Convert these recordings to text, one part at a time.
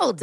Hold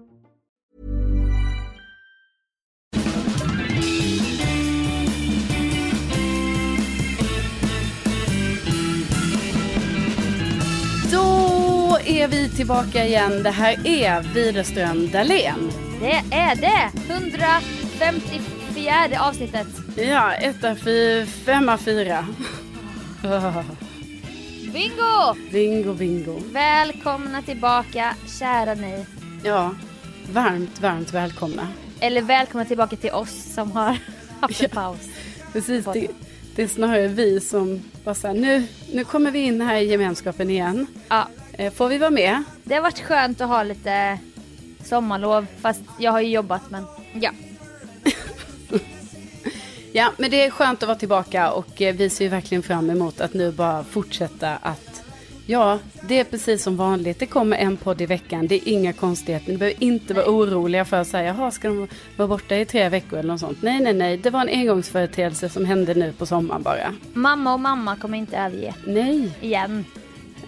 Är vi tillbaka igen. Det här är Videström Dahlén. Det är det! 154 avsnittet. Ja, 154. Bingo! Bingo, bingo. Välkomna tillbaka, kära ni. Ja, varmt, varmt välkomna. Eller välkomna tillbaka till oss som har haft en paus. Precis, det är snarare vi som bara så här, nu kommer vi in här i gemenskapen igen. Ja. Får vi vara med? Det har varit skönt att ha lite sommarlov. Fast jag har ju jobbat, men ja. Ja, men det är skönt att vara tillbaka. Och vi ser ju verkligen fram emot att nu bara fortsätta att... Ja, det är precis som vanligt. Det kommer en podd i veckan. Det är inga konstigheter. Ni behöver inte vara oroliga för att säga, jaha, ska de vara borta i 3 veckor eller något sånt. Nej, nej, nej. Det var en engångsföreteelse som hände nu på sommaren bara. Mamma och mamma kommer inte överge. Nej. Igen.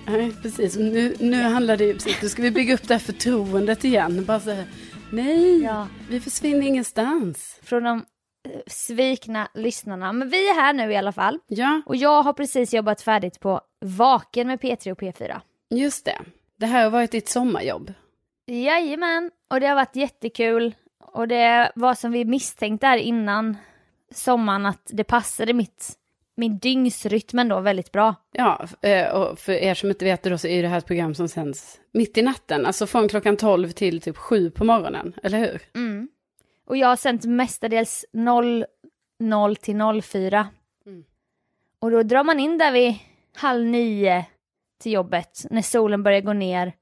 Nej, precis. Nu handlar det ju precis. Nu ska vi bygga upp det här förtroendet igen. Bara så här, nej, ja. Vi försvinner ingenstans. Från de svikna lyssnarna. Men vi är här nu i alla fall. Ja. Och jag har precis jobbat färdigt på Vaken med P3 och P4. Just det. Det här har varit ditt sommarjobb. Jajamän. Och det har varit jättekul. Och det var som vi misstänkte här innan sommaren att det passade min dygnsrytmen då väldigt bra. Ja, och för er som inte vet det då så är det här ett program som sänds mitt i natten. Alltså från klockan 12 till typ 7 på morgonen, eller hur? Mm. Och jag har sänt mestadels 00 till 04. Mm. Och då drar man in där vid 8:30 till jobbet när solen börjar gå ner.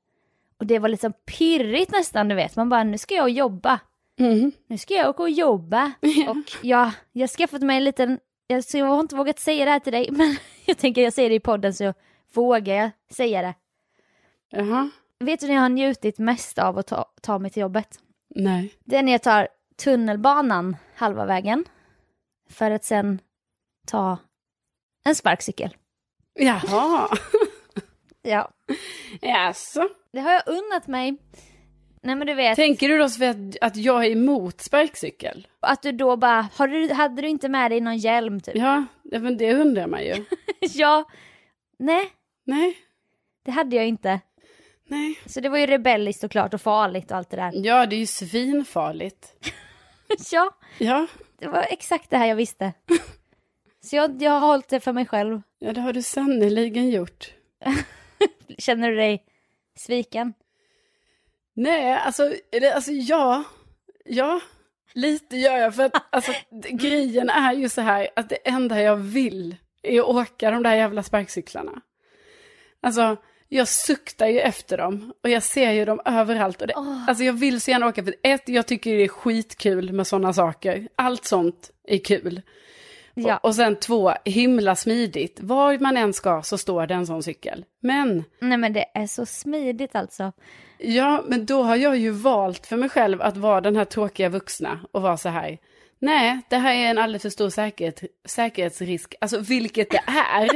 Och det var liksom pirrigt nästan, du vet. Man bara, nu ska jag jobba. Mm. Nu ska jag åka och jobba. Och jag skaffat mig en liten... Så jag har inte vågat säga det här till dig, men jag tänker jag säger det i podden så vågar jag säga det. Uh-huh. Vet du när jag har njutit mest av att ta mig till jobbet? Nej. Det är när jag tar tunnelbanan halva vägen för att sen ta en sparkcykel. Jaha. Ja. Jaså. Det har jag unnat mig. Nej, men du vet. Tänker du då att jag är emot sparkcykel? Att du då bara, hade du inte med dig någon hjälm typ? Ja, men det undrar man ju. Ja, nej. Det hade jag inte. Nej. Så det var ju rebelliskt och klart och farligt och allt det där. Ja, det är ju svinfarligt. Ja, det var exakt det här jag visste. Så jag har hållit det för mig själv. Ja, det har du sannoliken gjort. Känner du dig Sviken? Nej, alltså ja, lite gör jag. För att alltså, grejen är ju så här att det enda jag vill är att åka de där jävla sparkcyklarna. Alltså, jag suktar ju efter dem och jag ser ju dem överallt. Och det, alltså jag vill så gärna åka för ett, jag tycker det är skitkul med sådana saker. Allt sånt är kul. Ja. Och sen två, himla smidigt. Var man än ska så står det en sån cykel. Men... nej, men det är så smidigt alltså. Ja, men då har jag ju valt för mig själv att vara den här tråkiga vuxna och vara så här. Nej, det här är en alldeles för stor säkerhetsrisk. Alltså vilket det är.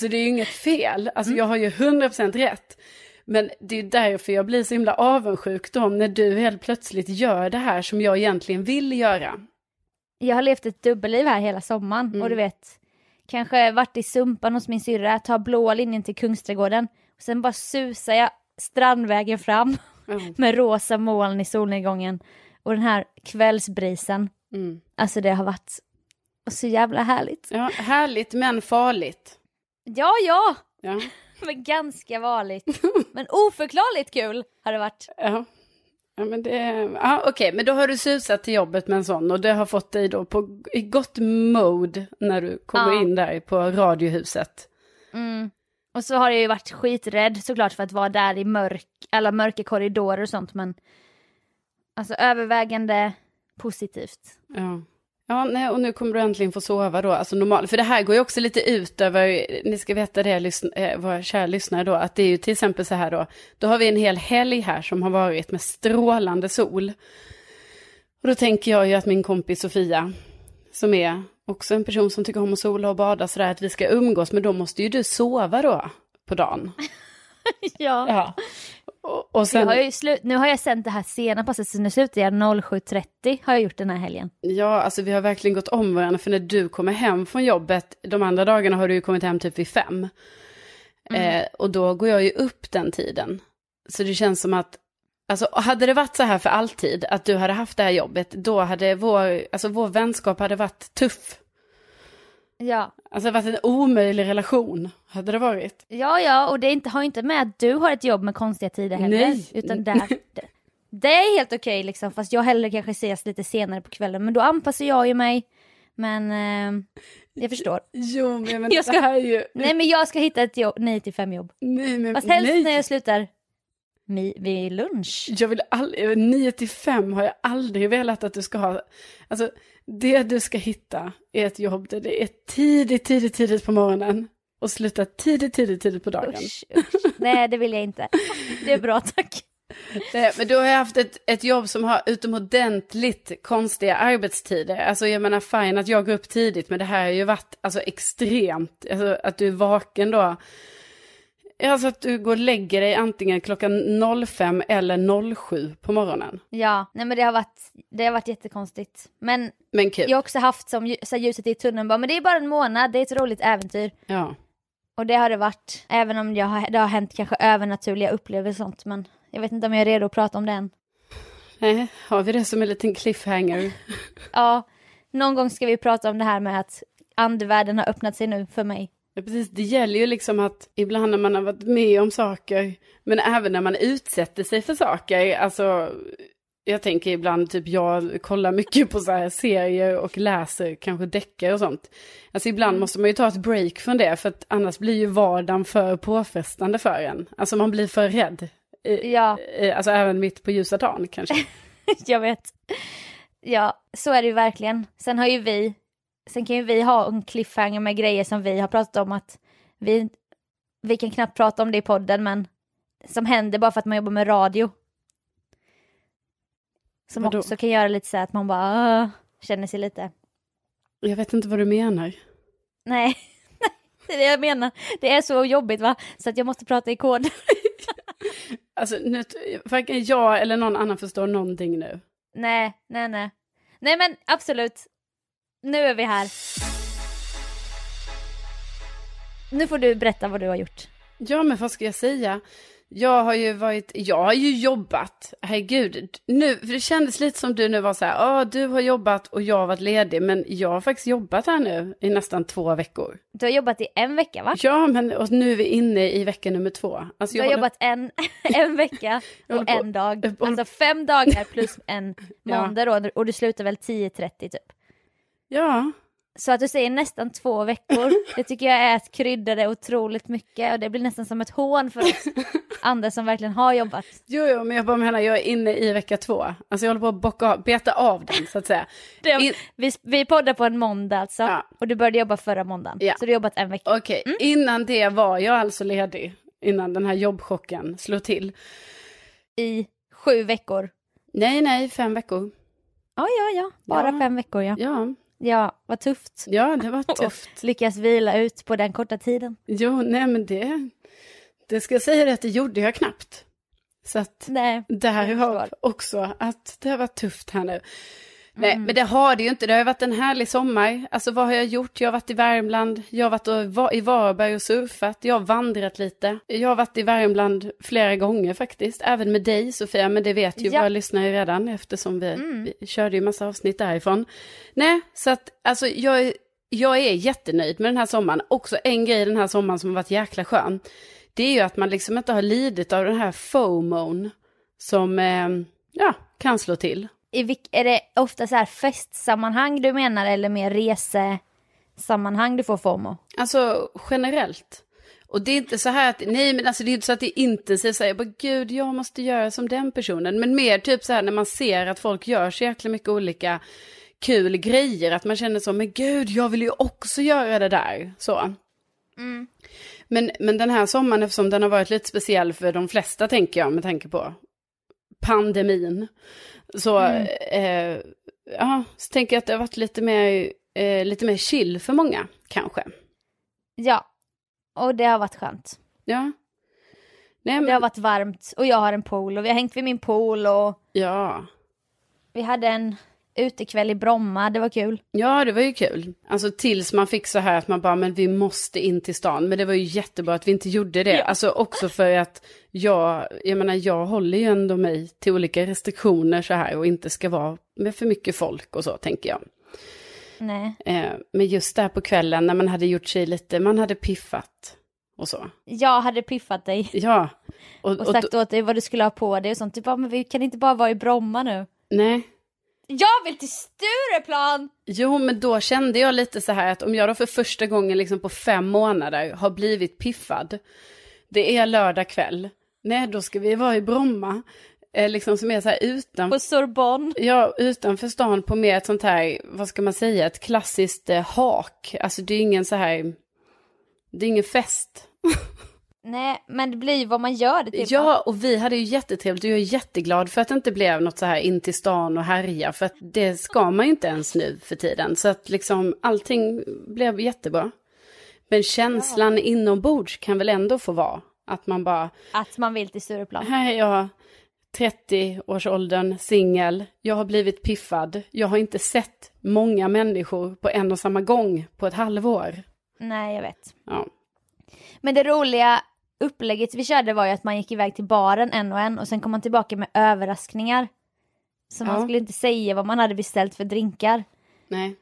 Så det är ju inget fel. Alltså jag har ju 100% rätt. Men det är ju därför jag blir så himla avundsjuk då när du helt plötsligt gör det här som jag egentligen vill göra. Jag har levt ett dubbelliv här hela sommaren. Och du vet, kanske varit i Sumpan hos min syrra, ta blå linjen till Kungsträdgården. Och sen bara susar jag Strandvägen fram med rosa moln i solnedgången. Och den här kvällsbrisen. Alltså det har varit så jävla härligt. Ja, härligt men farligt. Ja. Men ganska vanligt. Men oförklarligt kul har det varit. Ja, men det... ja, okej, men då har du susat till jobbet med en sån och det har fått dig då i gott mode när du kommer in där på radiohuset. Och så har jag ju varit skiträdd såklart för att vara där i alla mörka korridorer och sånt, men alltså övervägande positivt. Ja, nej, och nu kommer du äntligen få sova då, alltså normalt, för det här går ju också lite ut över, ni ska veta det, våra kära lyssnare då, att det är ju till exempel så här då har vi en hel helg här som har varit med strålande sol. Och då tänker jag ju att min kompis Sofia, som är också en person som tycker om att sola och bada sådär, att vi ska umgås, men då måste ju du sova då på dagen. Ja. Och sen... nu har jag sänt det här sena passet, så nu slutar jag 07.30 har jag gjort den här helgen. Ja, alltså vi har verkligen gått om varandra, för när du kommer hem från jobbet, de andra dagarna har du ju kommit hem typ vid 5. Och då går jag ju upp den tiden. Så det känns som att, alltså hade det varit så här för alltid, att du hade haft det här jobbet, då hade vår vänskap hade varit tuff. Ja. Alltså det har varit en omöjlig relation, hade det varit. Ja, och det har inte med att du har ett jobb med konstiga tider heller. Nej. Utan det är helt okej liksom, fast jag hellre kanske ses lite senare på kvällen. Men då anpassar jag ju mig, men jag förstår. Jo, men jag ska, det här är ju... Nej, men jag ska hitta ett jobb, 9-5 jobb. Nej, men, fast helst när jag slutar vid lunch. 9-5 har jag aldrig velat att du ska ha. Alltså... det du ska hitta är ett jobb där det är tidigt på morgonen och sluta tidigt på dagen. Usch. Nej, det vill jag inte. Det är bra, tack. Nej, men du har jag haft ett jobb som har utomordentligt konstiga arbetstider. Alltså jag menar fine att jag går upp tidigt, men det här har ju varit alltså extremt. Alltså att du är vaken då. Alltså att du går och lägger dig antingen klockan 05 eller 07 på morgonen. Ja, nej men det har varit jättekonstigt. Men kul. Jag har också haft som så ljuset i tunneln bara, men det är bara en månad, det är ett roligt äventyr. Ja. Och det har det varit, även om det har hänt kanske övernaturliga upplevelser och sånt, men jag vet inte om jag är redo att prata om det än. Nej, har vi det som en liten cliffhanger? Ja, någon gång ska vi prata om det här med att andevärlden har öppnat sig nu för mig. Ja, precis, det gäller ju liksom att ibland när man har varit med om saker, men även när man utsätter sig för saker, alltså jag tänker ibland typ jag kollar mycket på så här serier och läser kanske deckare och sånt. Alltså ibland måste man ju ta ett break från det, för att annars blir ju vardagen för påfrestande för en. Alltså man blir för rädd. Ja. Alltså även mitt på ljusa dagen kanske. Jag vet. Ja, så är det ju verkligen. Sen kan ju vi ha en cliffhanger med grejer som vi har pratat om, att vi kan knappt prata om det i podden, men som händer bara för att man jobbar med radio. Som vadå? Också kan göra lite så att man bara känner sig lite. Jag vet inte vad du menar. Nej, det är det jag menar. Det är så jobbigt va? Så att jag måste prata i kod. Alltså nu, varken jag eller någon annan förstår någonting nu. Nej. Nej men absolut. Nu är vi här. Nu får du berätta vad du har gjort. Ja, men vad ska jag säga? Jag har ju jobbat, herregud, nu, för det kändes lite som du nu var så här, du har jobbat och jag har varit ledig, men jag har faktiskt jobbat här nu i nästan 2 veckor. Du har jobbat i 1 vecka, va? Ja, men och nu är vi inne i vecka nummer 2. Alltså, jag har jobbat en vecka och 1 dag, alltså 5 dagar plus 1 måndag då, och du slutar väl 10:30 typ? Ja. Så att du säger nästan 2 veckor, det tycker jag är att krydda det otroligt mycket. Och det blir nästan som ett hån för oss andra som verkligen har jobbat. Jo, men jag bara menar, jag är inne i vecka 2. Alltså jag håller på att beta av den, så att säga. Vi poddar på en måndag alltså, ja. Och du började jobba förra måndagen, ja. Så du har jobbat 1 vecka. Okej, innan det var jag alltså ledig, innan den här jobbchocken slog till. I 7 veckor? Nej, 5 veckor. Ja, bara 5 veckor, ja. Ja, vad tufft. Ja, det var tufft. Lyckas vila ut på den korta tiden. Jo, nej men det ska jag säga att det gjorde jag knappt. Så att där har också att det har varit tufft här nu. Nej, men det har det ju inte. Det har ju varit en härlig sommar. Alltså vad har jag gjort? Jag har varit i Värmland. Jag har varit i Varberg och surfat. Jag har vandrat lite. Jag har varit i Värmland flera gånger faktiskt. Även med dig, Sofia. Men det vet ju våra lyssnare redan, eftersom vi körde ju massa avsnitt därifrån. Nej, så att alltså jag är jättenöjd med den här sommaren. Också en grej den här sommaren som har varit jäkla skön. Det är ju att man liksom inte har lidit av den här FOMOn som kan slå till. Är det ofta så här festsammanhang du menar, eller mer resesammanhang du får FOMO? Alltså generellt. Och det är inte så här att, nej men alltså det är inte så att det är intensivt så här, bara gud jag måste göra som den personen. Men mer typ så här när man ser att folk gör så jäkla mycket olika kul grejer. Att man känner så, men gud jag vill ju också göra det där, så. Mm. Men den här sommaren, eftersom den har varit lite speciell för de flesta tänker jag, med tanke på pandemin. Så, så tänker jag att det har varit lite mer chill för många, kanske. Ja, och det har varit skönt. Ja. Nej, men det har varit varmt, och jag har en pool, och vi har hängt vid min pool. Och ja. Vi hade en utekväll i Bromma, det var kul. Ja, det var ju kul. Alltså tills man fick så här att man bara, men vi måste in till stan. Men det var ju jättebra att vi inte gjorde det. Ja. Alltså också för att jag håller ju ändå mig till olika restriktioner så här. Och inte ska vara med för mycket folk och så, tänker jag. Nej. Men just där på kvällen när man hade gjort sig lite, man hade piffat och så. Jag hade piffat dig. Ja. Och sagt åt dig vad du skulle ha på dig och sånt. Typ, men vi kan inte bara vara i Bromma nu. Nej. Jag vill till Stureplan! Jo, men då kände jag lite så här att om jag då för första gången liksom på 5 månader har blivit piffad. Det är lördag kväll. Nej, då ska vi vara i Bromma. Liksom som är så här utan... På Sorbonne. Ja, utanför stan på mer ett sånt här, vad ska man säga, ett klassiskt hak. Alltså det är ingen så här... Det är ingen fest. Nej, men det blir vad man gör det till. Ja, och vi hade ju jättetrevligt och jag är jätteglad för att det inte blev något så här in till stan och härja. För att det ska man ju inte ens nu för tiden. Så att liksom allting blev jättebra. Men känslan inombords kan väl ändå få vara att man bara... Att man vill till Stureplan. Här är jag, 30-årsåldern, singel. Jag har blivit piffad. Jag har inte sett många människor på en och samma gång på ett halvår. Nej, jag vet. Ja. Men det roliga... Upplägget vi körde var ju att man gick iväg till baren en och sen kom man tillbaka med överraskningar. Så man skulle inte säga vad man hade beställt för drinkar. Nej.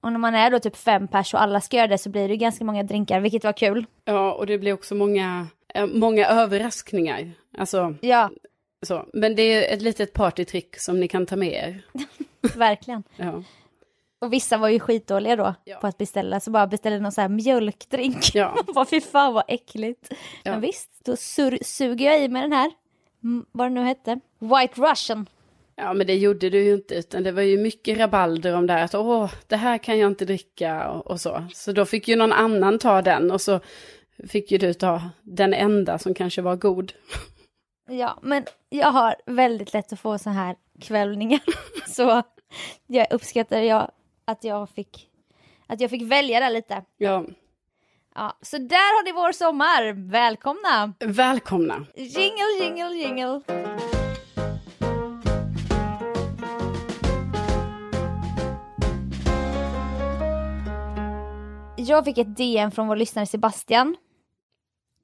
Och när man är då typ 5 pers och alla ska göra det så blir det ganska många drinkar, vilket var kul. Ja, och det blir också många överraskningar. Alltså, ja. Så. Men det är ett litet partytrick som ni kan ta med er. Verkligen. Ja. Och vissa var ju skitdåliga då på att beställa. Så bara beställde någon så här mjölkdrink. Ja. Vad fy fan, vad äckligt. Ja. Men visst, då suger jag i med den här. Vad det nu hette. White Russian. Ja, men det gjorde du ju inte. Utan det var ju mycket rabalder om det här. Att det här kan jag inte dricka och så. Så då fick ju någon annan ta den. Och så fick ju du ta den enda som kanske var god. Ja, men jag har väldigt lätt att få så här kvällningar. Så jag uppskattar att jag fick välja det lite. Ja. Ja, så där har ni vår sommar. Välkomna. Välkomna. Jingle, jingle, jingle. Jag fick ett DM från vår lyssnare Sebastian.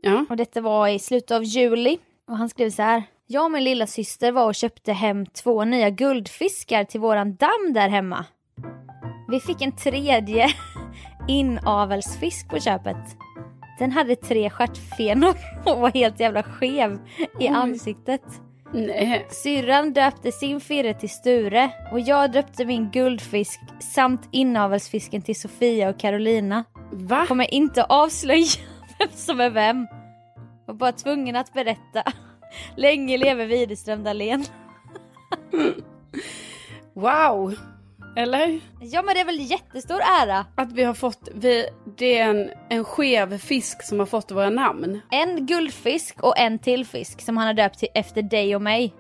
Ja. Och detta var i slutet av juli. Och han skrev så här: jag och min lilla syster var och köpte hem 2 nya guldfiskar till våran damm där hemma. Vi fick en 3:e inavelsfisk på köpet. Den hade 3 stjärtfenor och var helt jävla skev i ansiktet. Nej. Syrran döpte sin firre till Sture och jag döpte min guldfisk samt inavelsfisken till Sofia och Karolina. Va? Kommer inte avslöja vem som är vem. Var bara tvungen att berätta. Länge lever Videström Dahlén. Wow. Eller? Ja, men det är väl jättestor ära att vi har fått, det är en skev fisk som har fått våra namn. En guldfisk och en till fisk som han har döpt till efter dig och mig.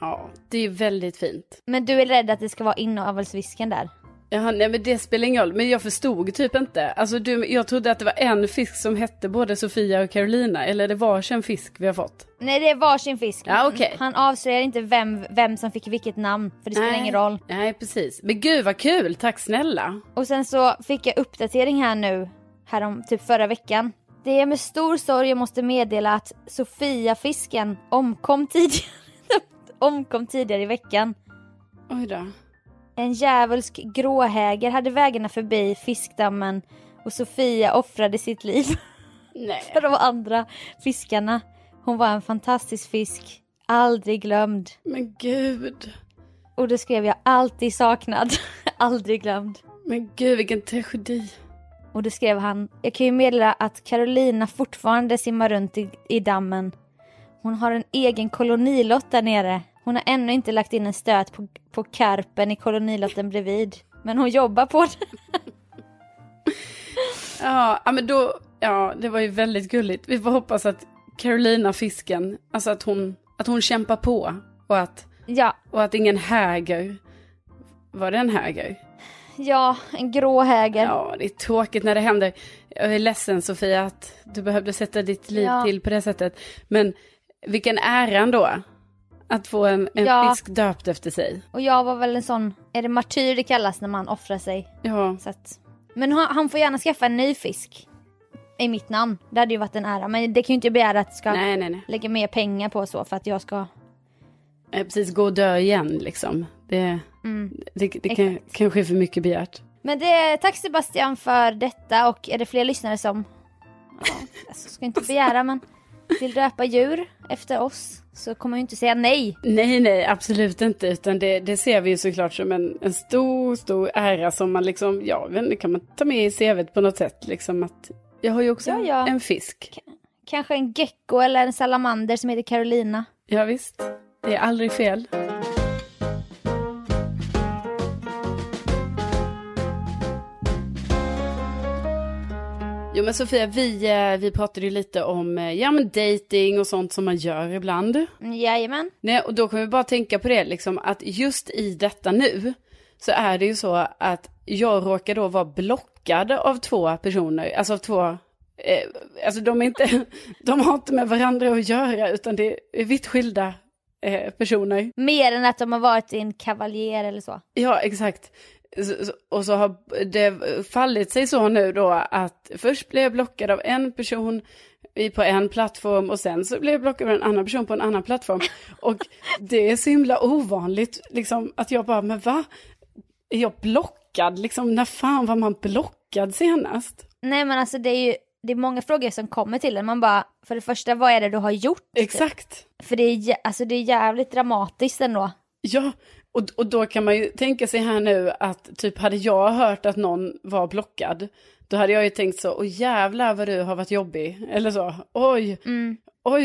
Ja, det är väldigt fint. Men du är rädd att det ska vara inavelsfisken där? Ja, nej, men det spelar ingen roll. Men jag förstod typ inte. Alltså, jag trodde att det var en fisk som hette både Sofia och Karolina. Eller det var sin fisk vi har fått. Nej, det är varsin fisk. Ja, okay. Han avslöjar inte vem som fick vilket namn. För det spelar ingen roll. Nej, precis. Men gud vad kul, tack snälla. Och sen så fick jag uppdatering här nu. Här om typ förra veckan. Det är med stor sorg jag måste meddela att Sofia-fisken omkom tidigare i veckan. Oj då. En djävulsk gråhäger hade vägarna förbi fiskdammen och Sofia offrade sitt liv för de andra fiskarna. Hon var en fantastisk fisk, aldrig glömd. Men gud. Och då skrev jag: alltid saknad, aldrig glömd. Men gud, vilken tragedi. Och då skrev han: jag kan ju meddela att Karolina fortfarande simmar runt i dammen. Hon har en egen kolonilott där nere. Hon har ännu inte lagt in en stöt på karpen i kolonilotten bredvid. Men hon jobbar på det. Ja, det var ju väldigt gulligt. Vi får hoppas att Karolina fisken, alltså att hon kämpar på. Och att ingen häger. Var det en häger? Ja, en grå häger. Ja, det är tråkigt när det händer. Jag är ledsen, Sofia, att du behövde sätta ditt liv till på det sättet. Men vilken ära ändå. Att få en fisk döpt efter sig. Och jag var väl en sån... Är det martyr det kallas när man offrar sig? Ja. Så att, men han får gärna skaffa en ny fisk. I mitt namn. Det hade ju varit en ära. Men det kan ju inte begära att jag ska lägga mer pengar på så. För att jag ska... precis, gå och dö igen liksom. Det kanske är för mycket begärt. Men tack Sebastian för detta. Och är det fler lyssnare som... Ja, alltså, ska inte begära men... Vill döpa djur efter oss så kommer ju inte säga nej. Nej, absolut inte. Utan det ser vi ju såklart som en stor, stor ära som man liksom, det kan man ta med i CV:t på något sätt. Liksom att jag har ju också en fisk. Kanske en gecko eller en salamander som heter Karolina. Ja visst, det är aldrig fel. Jo men Sofia, vi pratade ju lite om dating och sånt som man gör ibland. Jajamän. Nej, och då kan vi bara tänka på det liksom, att just i detta nu så är det ju så att jag råkar då vara blockad av 2 personer. Alltså av 2, alltså de har inte med varandra att göra utan det är vitt skilda personer. Mer än att de har varit en kavaljer eller så. Ja, exakt. Och så har det fallit sig så nu då att först blev jag blockad av en person på en plattform och sen så blev jag blockad av en annan person på en annan plattform. Och det är så himla ovanligt liksom, att jag bara, men va? Är jag blockad? Liksom, när fan var man blockad senast? Nej men alltså det är många frågor som kommer till en. Man bara, för det första, vad är det du har gjort? Exakt. För det är jävligt dramatiskt ändå. Ja, och då kan man ju tänka sig här nu att typ hade jag hört att någon var blockad, då hade jag ju tänkt så, åh jävlar vad du har varit jobbig, eller så, oj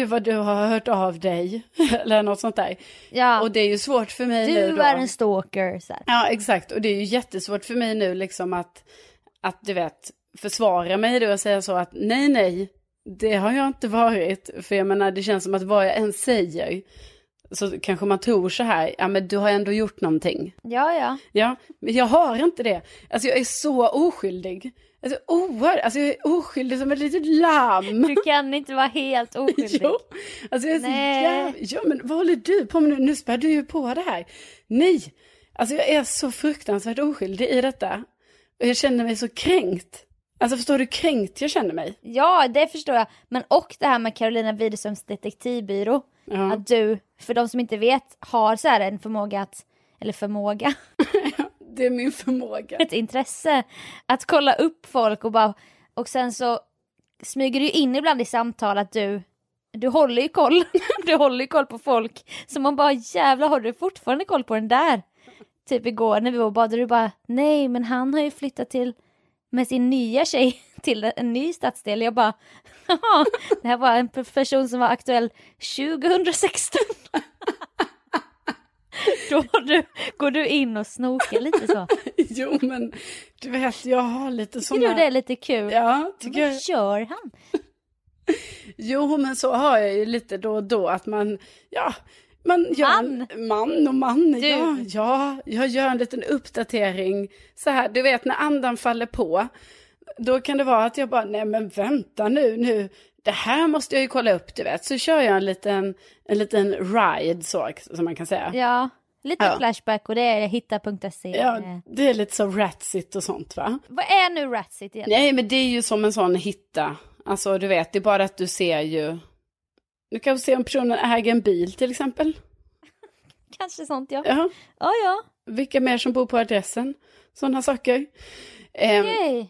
vad du har hört av dig, eller något sånt där. Ja. Och det är ju svårt för mig nu då. Du är en stalker. Så här. Ja, exakt, och det är ju jättesvårt för mig nu liksom att du vet, försvara mig då och säga så att nej, det har jag inte varit, för jag menar det känns som att vad jag än säger så kanske man tror så här, ja men du har ändå gjort någonting. Ja, men jag har inte det. Alltså jag är så oskyldig. Alltså jag är oskyldig som ett litet lamm. Du kan inte vara helt oskyldig. Jo, alltså jag är men vad håller du på med nu? Nu spär du ju på det här. Nej, alltså jag är så fruktansvärt oskyldig i detta. Och jag känner mig så kränkt Alltså förstår du kränkt jag känner mig? Ja, det förstår jag. Men och det här med Karolina Widerströms detektivbyrå. Ja. Att du, för de som inte vet, har så här en förmåga att... Eller förmåga. Det är min förmåga. Ett intresse. Att kolla upp folk och bara... Och sen så smyger du in ibland i samtal att du... Du håller ju koll. Du håller ju koll på folk. Så man bara, jävla har du fortfarande koll på den där? Typ igår när vi var och badade, du bara... Nej, men han har ju flyttat till... med sin nya tjej till en ny stadsdel. Jag bara, det här var en person som var aktuell 2016. Då går du in och snokar lite så. Jo, men du vet, jag har lite sådana... Tycker du det är lite kul? Ja, tycker jag. Vad gör han? Jo, men så har jag ju lite då och då att man... Ja, man. Jag gör en liten uppdatering så här, du vet när andan faller på, då kan det vara att jag bara, nej men vänta nu, det här måste jag ju kolla upp, du vet, så kör jag en liten ride så, som man kan säga. Ja, lite flashback och det är hitta.se. Ja, det är lite så Ratsit och sånt va? Vad är nu Ratsit egentligen? Nej men det är ju som en sån hitta, alltså du vet, det är bara att du ser ju. Du kan se om personen äger en bil till exempel. Kanske sånt, ja. Uh-huh. Oh, ja. Vilka mer som bor på adressen. Sådana saker. Okay.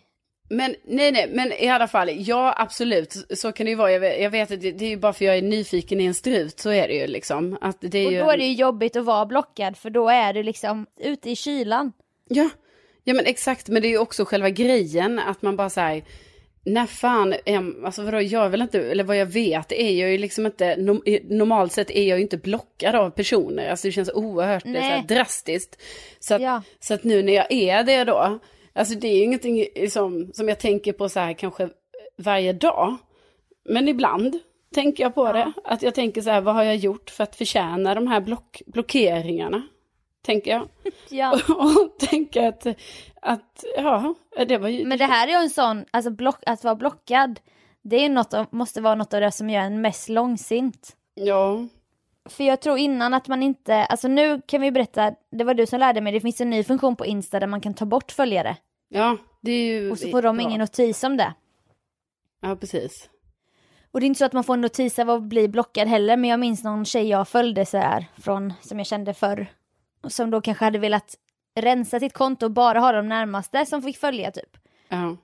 Men nej. Men i alla fall, ja absolut. Så kan det ju vara. Jag vet att det är ju bara för jag är nyfiken i en strut. Så är det ju liksom. Att det är och då är det ju jobbigt att vara blockad. För då är du liksom ute i kylan. Ja men exakt. Men det är ju också själva grejen. Att man bara så här... Nej fan, alltså vadå, jag vill inte, eller vad jag vet är jag ju liksom inte, normalt sett är jag ju inte blockad av personer, alltså det känns oerhört så här, drastiskt så att nu när jag är det då, alltså det är ju ingenting som jag tänker på så här kanske varje dag, men ibland tänker jag på det, att jag tänker så här, vad har jag gjort för att förtjäna de här blockeringarna? Tänker jag. Ja. Och tänker att ja, det var ju... Men det här är ju en sån, alltså att vara blockad, det är ju måste vara något av det som gör en mest långsint. Ja. För jag tror innan att man inte, alltså nu kan vi berätta, det var du som lärde mig, det finns en ny funktion på Insta där man kan ta bort följare. Ja, det är ju... Och så får de ingen notis om det. Ja, precis. Och det är inte så att man får en notis av att bli blockad heller, men jag minns någon tjej jag följde så här från, som jag kände förr. Och som då kanske hade velat rensa sitt konto och bara ha de närmaste som fick följa typ. Uh-huh.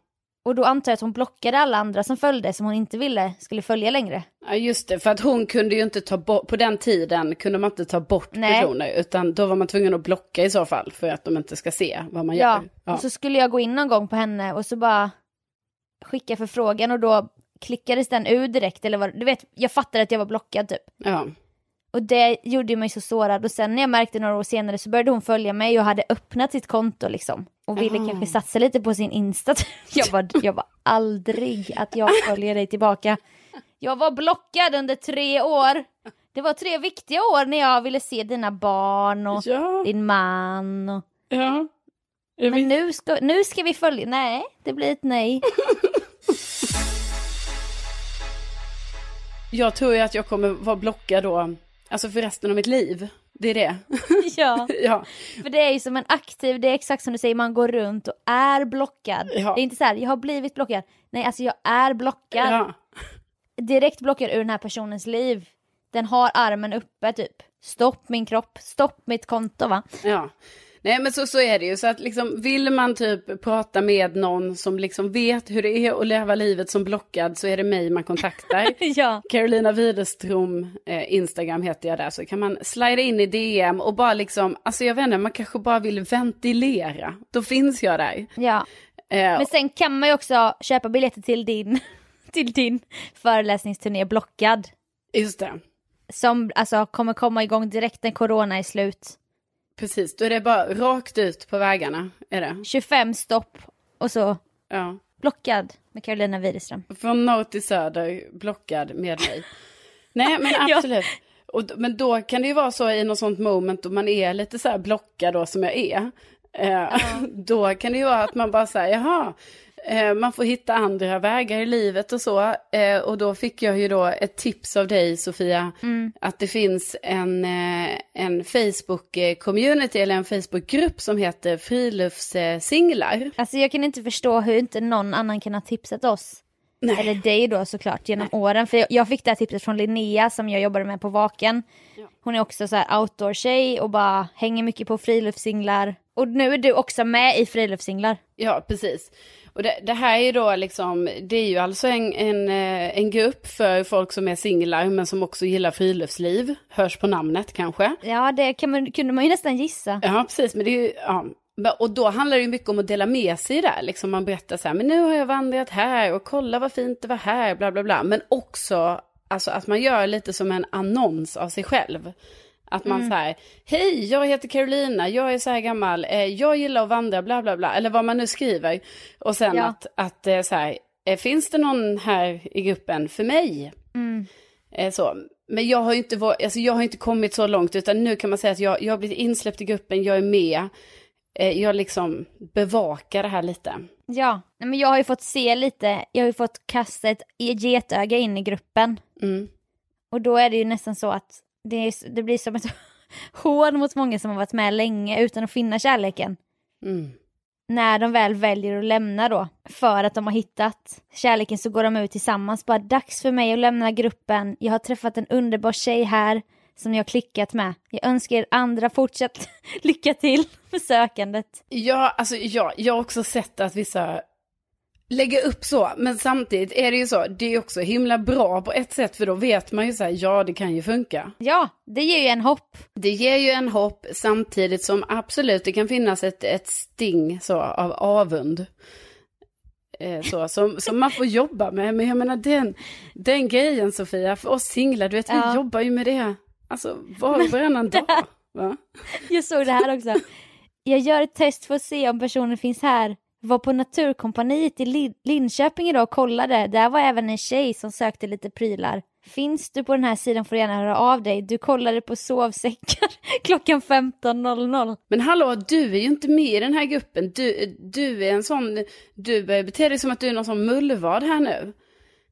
Och då antar jag att hon blockade alla andra som följde som hon inte ville skulle följa längre. Ja just det, för att hon kunde ju inte ta bort, på den tiden kunde man inte ta bort personer utan då var man tvungen att blocka i så fall för att de inte ska se vad man gör. Ja, och så skulle jag gå in någon gång på henne och så bara skicka förfrågan och då klickades den ur direkt eller vad, du vet, jag fattade att jag var blockad typ. Ja. Uh-huh. Och det gjorde mig så sårad. Och sen när jag märkte några år senare så började hon följa mig och hade öppnat sitt konto liksom. Och ville kanske satsa lite på sin Insta. Jag var aldrig att jag följer dig tillbaka. Jag var blockad under 3 år. Det var 3 viktiga år när jag ville se dina barn och din man. Och... Ja. Men nu ska vi följa... Nej, det blir ett nej. Jag tror ju att jag kommer vara blockad då... Alltså för resten av mitt liv, det är det. Ja, för det är ju som en aktiv, det är exakt som du säger, man går runt och är blockad. Ja. Det är inte så här, jag har blivit blockad. Nej, alltså jag är blockad. Ja. Direkt blockad ur den här personens liv. Den har armen uppe typ. Stopp min kropp, stopp mitt konto va? Ja, nej men så är det ju. Så att liksom, vill man typ prata med någon som liksom vet hur det är att leva livet som blockad så är det mig man kontaktar. Ja. Karolina Widerström, Instagram heter jag där. Så kan man slida in i DM och bara liksom, alltså jag vet inte, man kanske bara vill ventilera. Då finns jag där. Ja, men sen kan man ju också köpa biljetter till din föreläsningsturné blockad. Just det. Som alltså kommer komma igång direkt när corona är slut. Precis, då är det bara rakt ut på vägarna, är det? 25 stopp och så blockad med Karolina Widerström. Från norr till söder, blockad med mig. Nej, men absolut. Men då kan det ju vara så i något sånt moment då man är lite så här blockad då som jag är. Då kan det ju vara att man bara säger, jaha, man får hitta andra vägar i livet och så. Och då fick jag ju då ett tips av dig, Sofia, att det finns en Facebook-community eller en Facebook-grupp som heter Friluftssinglar. Alltså jag kan inte förstå hur inte någon annan kan ha tipsat oss. Nej. Eller dig då såklart genom åren. För jag fick det här tipset från Linnea som jag jobbade med på Vaken. Ja. Hon är också så här outdoor-tjej och bara hänger mycket på friluftssinglar. Och nu är du också med i friluftssinglar. Ja, precis. Och det här är ju då liksom, det är ju alltså en grupp för folk som är singlar men som också gillar friluftsliv. Hörs på namnet kanske. Ja, det kunde man ju nästan gissa. Ja, precis. Men det är ju... Ja. Och då handlar det ju mycket om att dela med sig där. Liksom man berättar så här, men nu har jag vandrat här och kolla vad fint det var här, bla bla bla. Men också alltså, att man gör lite som en annons av sig själv. Att man så här, hej, jag heter Karolina, jag är så här gammal, jag gillar att vandra, bla bla bla. Eller vad man nu skriver. Och sen att så här, finns det någon här i gruppen för mig? Mm. Så. Men jag har ju inte, jag har inte kommit så långt, utan nu kan man säga att jag har blivit insläppt i gruppen, jag är med. Jag liksom bevakar det här lite. Ja, men jag har ju fått se lite. Jag har ju fått kasta ett getöga in i gruppen. Mm. Och då är det ju nästan så att det blir som ett hån mot många som har varit med länge utan att finna kärleken. Mm. När de väl väljer att lämna då, för att de har hittat kärleken, så går de ut tillsammans. Bara dags för mig att lämna gruppen. Jag har träffat en underbar tjej här. Som jag klickat med. Jag önskar er andra fortsatt lycka till för sökandet. Ja, alltså jag har också sett att vissa lägger upp så. Men samtidigt är det ju så. Det är också himla bra på ett sätt. För då vet man ju så här, ja det kan ju funka. Ja, det ger ju en hopp. Det ger ju en hopp samtidigt som absolut det kan finnas ett sting så, av avund. Så, som man får jobba med. Men jag menar den grejen, Sofia, för oss singlar, du vet, vi jobbar ju med det. Alltså, varannan dag. Va? Jag såg det här också. Jag gör ett test för att se om personen finns här. Var på Naturkompaniet i Linköping idag och kollade. Där var även en tjej som sökte lite prylar. Finns du på den här sidan får du gärna höra av dig. Du kollade på sovsäckar klockan 15.00. Men hallå, du är ju inte med i den här gruppen. Du är en sån... Du beter dig som att du är någon sån mullvad här nu.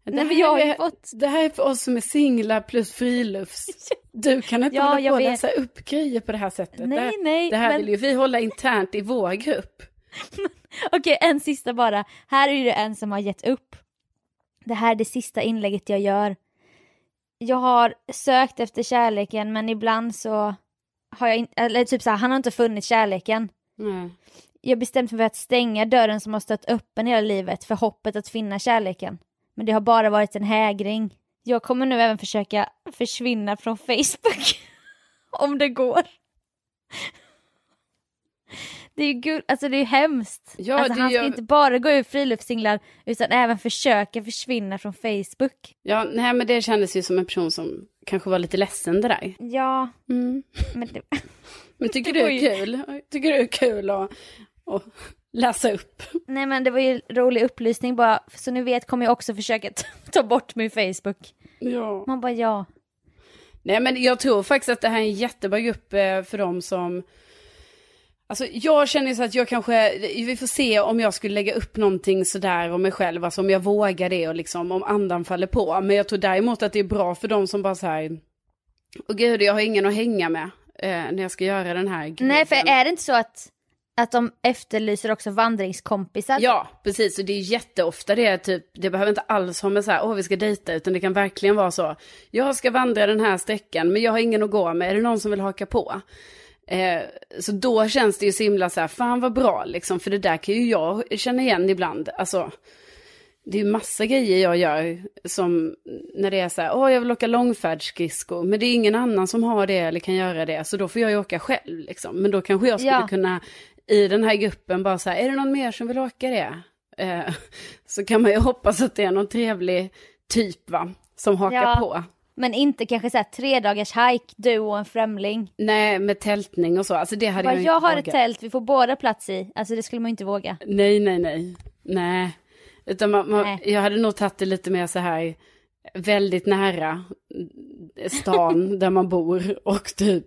Det här är för oss som är singlar plus frilufts. Du kan inte hålla på och läsa upp grejer på det här sättet. Nej, det här vill ju vi hålla internt i vår grupp. Okej, en sista bara. Här är det en som har gett upp. Det här är det sista inlägget jag gör. Jag har sökt efter kärleken, men ibland så har jag inte, eller typ så här, han har inte funnit kärleken. Mm. Jag bestämt mig för att stänga dörren som har stått öppen hela livet för hoppet att finna kärleken. Men det har bara varit en hägring. Jag kommer nu även försöka försvinna från Facebook. Om det går. Det är ju alltså det är hemskt. Ja, alltså, han ska inte bara gå ur friluftssinglar utan även försöka försvinna från Facebook. Ja, nej, men det kändes ju som en person som kanske var lite ledsen det där. Ja. Mm. Men tycker du är kul? Tycker du är kul att läsa upp? Nej, men det var ju en rolig upplysning bara. Så nu kommer jag också försöka ta bort min Facebook. Ja. Man bara ja. Nej, men jag tror faktiskt att det här är en jättebra grupp för dem som... Alltså jag känner så att jag kanske, vi får se om jag skulle lägga upp någonting sådär om mig själv, alltså om jag vågar det och liksom om andan faller på. Men jag tror däremot att det är bra för dem som bara såhär, åh gud, jag har ingen att hänga med när jag ska göra den här grejen. Nej, för är det inte så att de efterlyser också vandringskompisar? Ja, precis, och det är jätteofta det är typ, det behöver inte alls ha med så här, vi ska dejta, utan det kan verkligen vara så, jag ska vandra den här sträckan men jag har ingen att gå med, är det någon som vill haka på? Så då känns det ju så himla så här, fan vad bra liksom, för det där kan ju jag känna igen ibland. Alltså det är ju massa grejer jag gör som när det är så här, jag vill åka långfärdsskridskor, men det är ingen annan som har det eller kan göra det, så då får jag ju åka själv liksom. Men då kanske jag skulle kunna i den här gruppen bara så här, är det någon mer som vill åka det? Så kan man ju hoppas att det är någon trevlig typ som hakar på. Men inte kanske så här 3 dagars hike, du och en främling. Nej, med tältning och så. Alltså det hade jag har vågat. Ett tält, vi får båda plats i. Alltså det skulle man inte våga. Nej. Utan jag hade nog tagit det lite mer så här väldigt nära stan där man bor. Och typ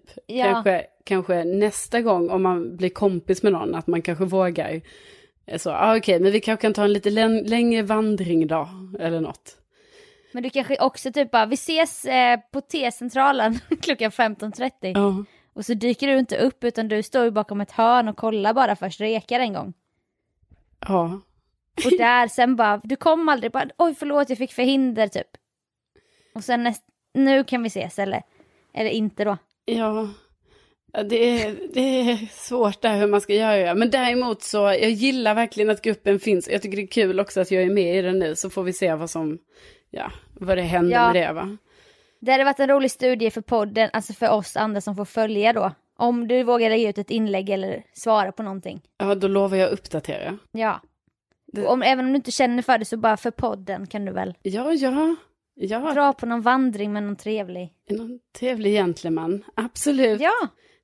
kanske nästa gång om man blir kompis med någon att man kanske vågar Så, okej, men vi kanske kan ta en lite längre vandring då, eller något. Men du kanske också typ bara, vi ses på T-centralen klockan 15:30. Ja. Och så dyker du inte upp, utan du står ju bakom ett hörn och kollar bara först, rekar en gång. Ja. Och där sen bara, du kom aldrig, bara, oj förlåt jag fick förhinder typ. Och sen nu kan vi ses eller inte då. Ja, det är svårt där hur man ska göra. Men däremot så, jag gillar verkligen att gruppen finns. Jag tycker det är kul också att jag är med i den nu, så får vi se vad det händer med det va. Det hade varit en rolig studie för podden, alltså för oss andra som får följa då. Om du vågar lägga ut ett inlägg eller svara på någonting. Ja, då lovar jag att uppdatera. Ja. Även om du inte känner för det, så bara för podden kan du väl? Ja. Dra på någon vandring med någon trevlig. Någon trevlig gentleman, absolut. Ja.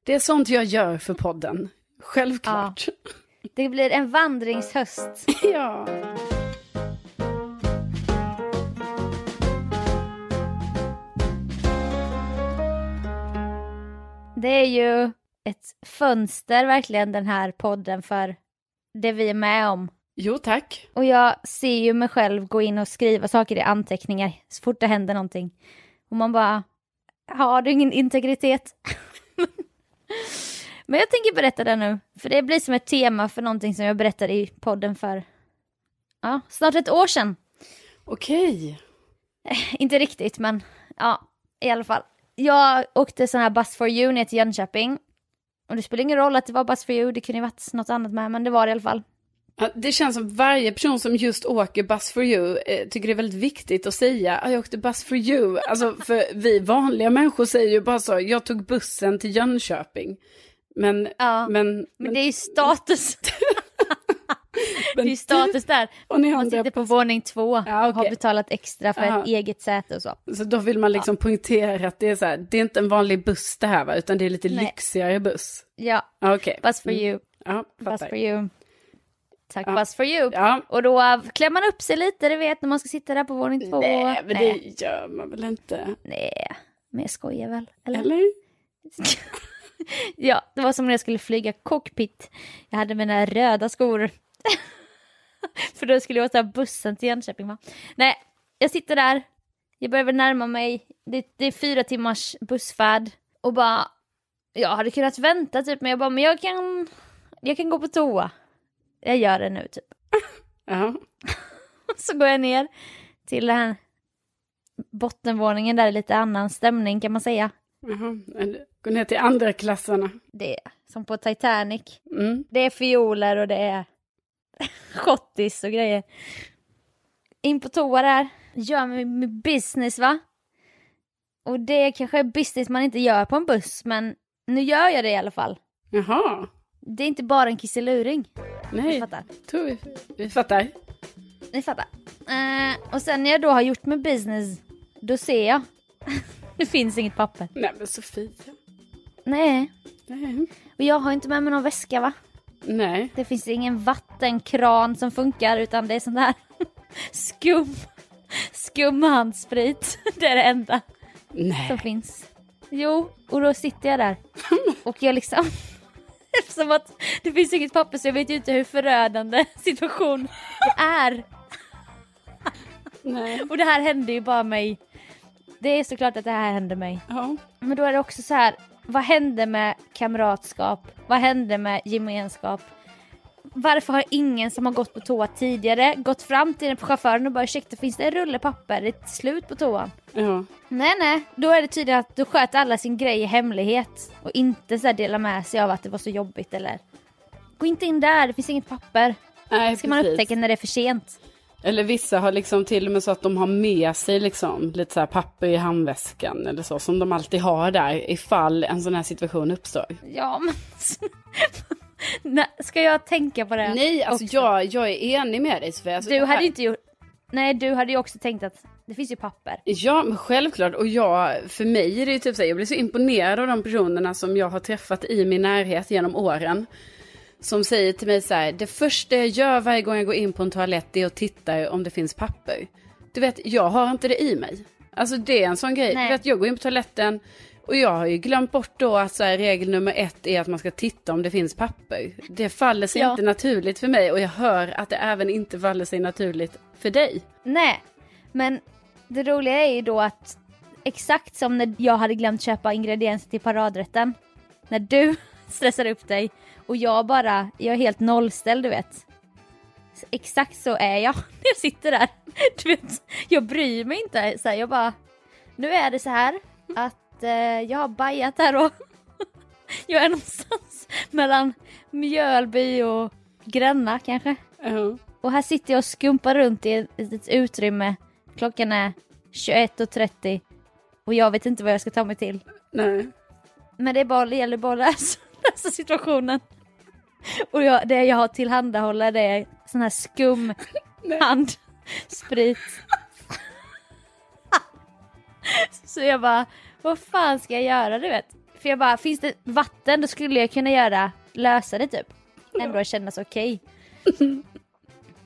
Det är sånt jag gör för podden, självklart. Ja. Det blir en vandringshöst. Ja. Det är ju ett fönster verkligen den här podden för det vi är med om. Jo, tack. Och jag ser ju mig själv gå in och skriva saker i anteckningar så fort det händer någonting. Och man bara, har du ingen integritet? Men jag tänker berätta det nu. För det blir som ett tema för någonting som jag berättade i podden för snart ett år sedan. Okej. Inte riktigt, men ja, i alla fall. Jag åkte sån här Bus4You ner till Jönköping. Och det spelar ingen roll att det var Bus4You, det kunde ju varit något annat med, men det var det i alla fall. Det känns som varje person som just åker Bus4You tycker det är väldigt viktigt att säga jag åkte Bus4You. Alltså, för vi vanliga människor säger ju bara så, jag tog bussen till Jönköping. Men det är ju status. Men, det är ju status där. Och man sitter på våning 2 och har betalat extra för ett eget säte och så. Så då vill man liksom poängtera att det är så här, det är inte en vanlig buss det här va, utan det är lite lyxigare buss. Ja, Bus4You. Ja, Bus4You. Tack, Bus4You. Ja. Och då klämmer man upp sig lite, du vet, när man ska sitta där på våning 2. Nej, men det gör man väl inte. Nej, men jag skojar väl. Eller? Ja, det var som när jag skulle flyga cockpit. Jag hade mina röda skor. För då skulle jag åka bussen till Jönköping, va? Nej, jag sitter där. Jag börjar närma mig. Det är 4 timmars bussfärd. Och bara, jag hade kunnat vänta typ. Men jag bara, men jag kan gå på toa. Jag gör det nu typ. Uh-huh. Så går jag ner till den här bottenvåningen där det är lite annan stämning kan man säga. Uh-huh. Gå ner till andra klasserna. Det är som på Titanic. Mm. Det är fioler och det är schottis och grejer. In på toa där. Gör med business va? Och det är kanske är business man inte gör på en buss. Men nu gör jag det i alla fall. Jaha. Det är inte bara en kisseluring. Nej, vi fattar. Ni fattar. Och sen när jag då har gjort med business, då ser jag. Det finns inget papper. Nej, men Sofia. Nej. Och jag har inte med mig någon väska, va? Nej. Det finns ingen vattenkran som funkar, utan det är sån där skumhandsprit. Det är det enda som finns. Jo, och då sitter jag där. Och jag liksom... Eftersom att det finns inget papper så jag vet ju inte hur förödande situation det är. Nej. Och det här hände ju bara mig. Det är såklart att det här hände mig. Ja. Men då är det också så här, vad hände med kamratskap? Vad hände med gemenskap? Varför har ingen som har gått på toa tidigare gått fram till den på chauffören och bara ursäkta, finns det en rulle papper? Det är slut på toan. Ja. Nej. Då är det tydligt att du sköter alla sin grej i hemlighet och inte så här dela med sig av att det var så jobbigt eller gå inte in där, det finns inget papper. Nej, ska man upptäcka när det är för sent. Eller vissa har liksom till och med så att de har med sig liksom lite så här papper i handväskan eller så som de alltid har där ifall en sån här situation uppstår. Ja, men nej, ska jag tänka på det? Nej, alltså jag är enig med dig, Sofia. Alltså, du hade ju också tänkt att det finns ju papper. Ja, men självklart. Och för mig är det ju typ så här, jag blir så imponerad av de personerna som jag har träffat i min närhet genom åren. Som säger till mig så här, det första jag gör varje gång jag går in på en toalett är att titta om det finns papper. Du vet, jag har inte det i mig. Alltså det är en sån grej. Du vet, jag går in på toaletten Och jag har ju glömt bort då att så här, regel nummer 1 är att man ska titta om det finns papper. Det faller sig inte naturligt för mig, och jag hör att det även inte faller sig naturligt för dig. Nej, men det roliga är ju då att exakt som när jag hade glömt köpa ingredienser till paradrätten. När du stressar upp dig och jag är helt nollställd, du vet. Så exakt så är jag när jag sitter där. Du vet, jag bryr mig inte. Så här, jag bara, nu är det så här att jag har bajat här och jag är någonstans mellan Mjölby och Gränna kanske. Och här sitter jag och skumpar runt i ett utrymme. Klockan är 21:30 och jag vet inte vad jag ska ta mig till. Nej. Men det gäller bara läsa situationen. Och det jag har tillhandahålla, det är sån här skum handsprit. Så jag bara, vad fan ska jag göra, du vet? För jag bara, finns det vatten, då skulle jag kunna lösa det typ. Ändå kännas okej.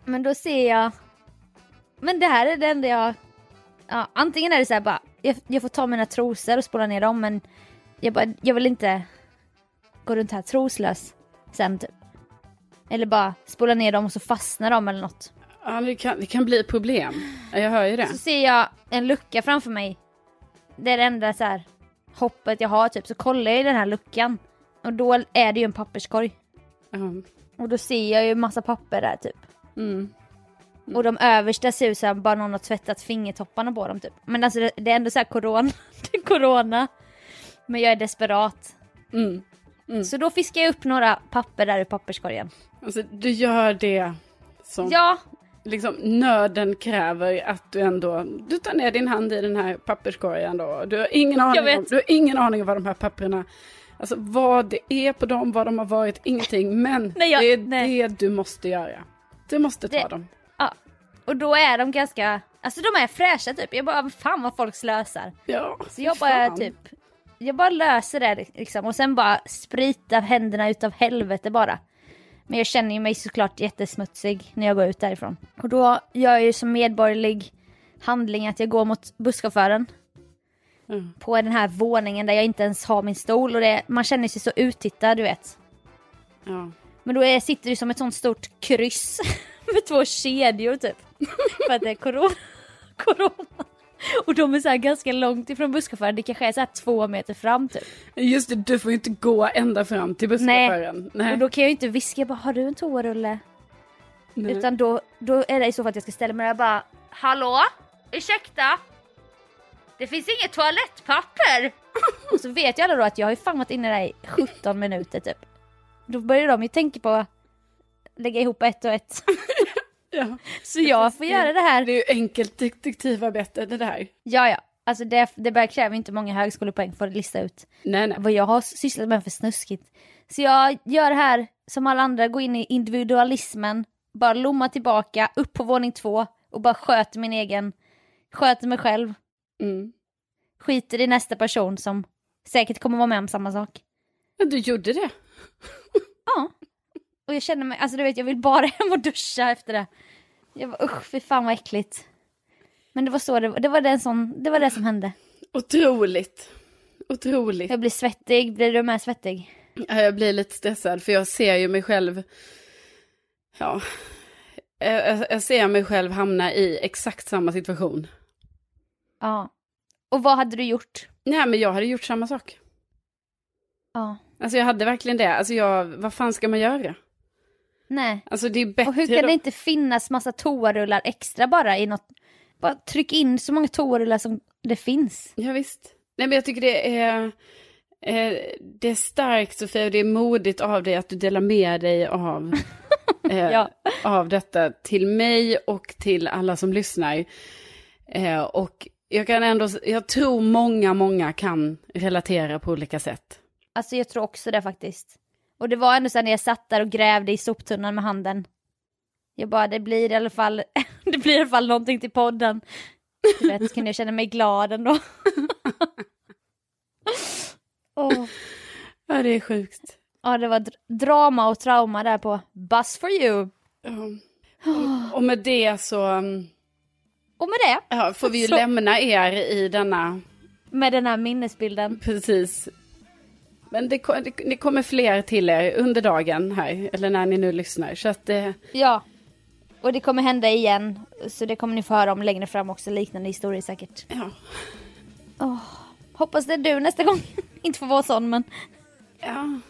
Men då ser jag, men det här är det enda jag, ja, antingen är det så här bara, jag får ta mina trosor och spola ner dem, men jag vill inte gå runt här troslös sen typ. Eller bara spola ner dem och så fastnar de eller något. Ja, det kan bli problem. Jag hör ju det. Så ser jag en lucka framför mig. Det är det enda så här hoppet jag har typ. Så kollar jag i den här luckan. Och då är det ju en papperskorg. Och då ser jag ju massa papper där typ. Och de översta ser ut så här, bara någon har tvättat fingertopparna på dem typ. Men alltså det är ändå så här corona. Men jag är desperat. Så då fiskar jag upp några papper där i papperskorgen. Alltså du gör det som... Ja. Liksom nöden kräver att du ändå... Du tar ner din hand i den här papperskorgen då. Du har ingen aning om vad de här papperna... Alltså vad det är på dem, vad de har varit, ingenting. Men det du måste göra. Du måste ta dem. Ja, och då är de ganska... Alltså de är fräscha typ. Jag bara, fan vad folk slösar. Ja, så jag bara typ... Jag bara löser det liksom. Och sen bara sprita händerna utav helvete bara. Men jag känner ju mig såklart jättesmutsig när jag går ut därifrån. Och då gör jag ju som medborgerlig handling att jag går mot busschauffören. På den här våningen där jag inte ens har min stol. Och man känner sig så uttittad, du vet. Ja. Men då sitter det som ett sånt stort kryss med 2 kedjor typ. För att det är corona. Och de är så här ganska långt ifrån busschauffören. Det kanske är så här 2 meter fram typ. Just det, du får ju inte gå ända fram till busschauffören. Nej. Och då kan jag ju inte viska bara, har du en toarulle? Nej. Utan då är det i så fall att jag ska ställa mig där bara, hallå? Ursäkta? Det finns inget toalettpapper. Och så vet jag alla då att jag har ju fan varit inne där i 17 minuter typ. Då börjar de ju tänka på att lägga ihop 1 och 1. Ja. Så jag får göra det här. Det är ju enkelt detektivarbete det där. Ja. Alltså det kräver inte många högskolepoäng för att lista ut vad jag har sysslat med för snuskigt. Så jag gör det här som alla andra, går in i individualismen, bara lomma tillbaka upp på våning 2 och bara sköter mig själv. Skiter i nästa person som säkert kommer vara med om samma sak. Men du gjorde det. Ja. Och jag känner mig, alltså du vet, jag vill bara hem och duscha efter det. Jag var usch, fy fan vad äckligt. Men det var så, det var det som hände. Otroligt. Jag blir svettig, blir du med svettig? Ja, jag blir lite stressad för jag ser ju mig själv, ja, jag ser mig själv hamna i exakt samma situation. Ja, och vad hade du gjort? Nej, men jag hade gjort samma sak. Ja. Alltså jag hade verkligen det, alltså vad fan ska man göra? Nej. Alltså det är bättre. Och hur kan det inte finnas massa toarullar extra bara i något? Bara tryck in så många toarullar som det finns. Ja visst. Nej, men jag tycker det är starkt, Sofia, och det är modigt av dig att du delar med dig av av detta till mig och till alla som lyssnar. Och jag kan ändå, jag tror många kan relatera på olika sätt. Alltså jag tror också det faktiskt. Och det var ändå så när jag satt där och grävde i soptunnan med handen. Jag bara, det blir i alla fall någonting till podden. Du vet, kan jag känna mig glad ändå. Ja, det är sjukt. Ja, det var drama och trauma där på Bus4You. Och med det så... Och med det... Ja, får vi ju lämna er i denna... Med den här minnesbilden. Precis. Men det kommer fler till er under dagen här. Eller när ni nu lyssnar. Så att det... Ja. Och det kommer hända igen. Så det kommer ni få höra om längre fram också. Liknande historier säkert. Ja. Oh, hoppas det är du nästa gång. Inte får vara sån, men... Ja.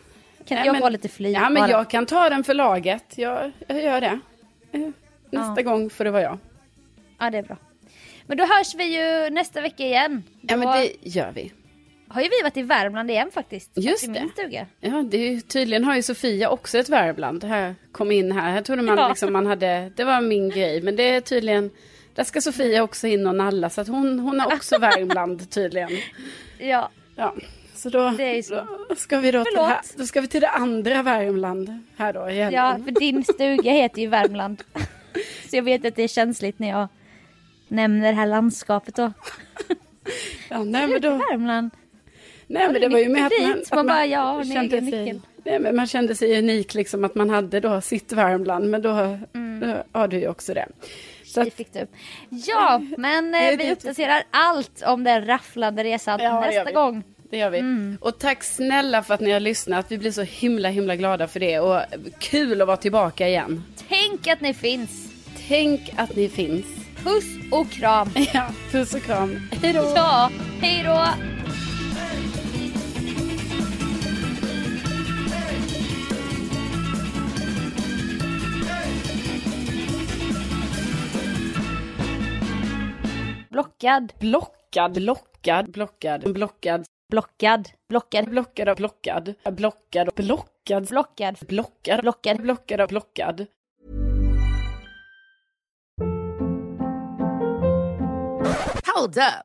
Kan jag vara lite fly? Ja, men bara... jag kan ta den för laget. Jag gör det. Nästa gång får det vara jag. Ja, det är bra. Men då hörs vi ju nästa vecka igen. Då... Ja, men det gör vi. Har ju vi varit i Värmland igen faktiskt. Just det. Ja, det är ju, tydligen har ju Sofia också ett Värmland. Här kom in här. Här trodde man liksom man hade... Det var min grej. Men det är tydligen... Där ska Sofia också in och nalla. Så att hon har också Värmland tydligen. Ja. Ja. Så då, ska vi till det andra Värmland här då igen. Ja, för din stuga heter ju Värmland. Så jag vet att det är känsligt när jag nämner det här landskapet då. Ja, nej men då. Värmland. Nej, men det var ju med att man kände sig unik liksom, att man hade då sitt Värmland, men då har du ju också det. Ja, men vi uppdaterar allt om den rafflande resan nästa gång. Det gör vi. Mm. Och tack snälla för att ni har lyssnat. Vi blir så himla glada för det. Och kul att vara tillbaka igen. Tänk att ni finns. Puss och kram. Ja, puss och kram. Hej då. Ja, hej då. Blockad. Hold up.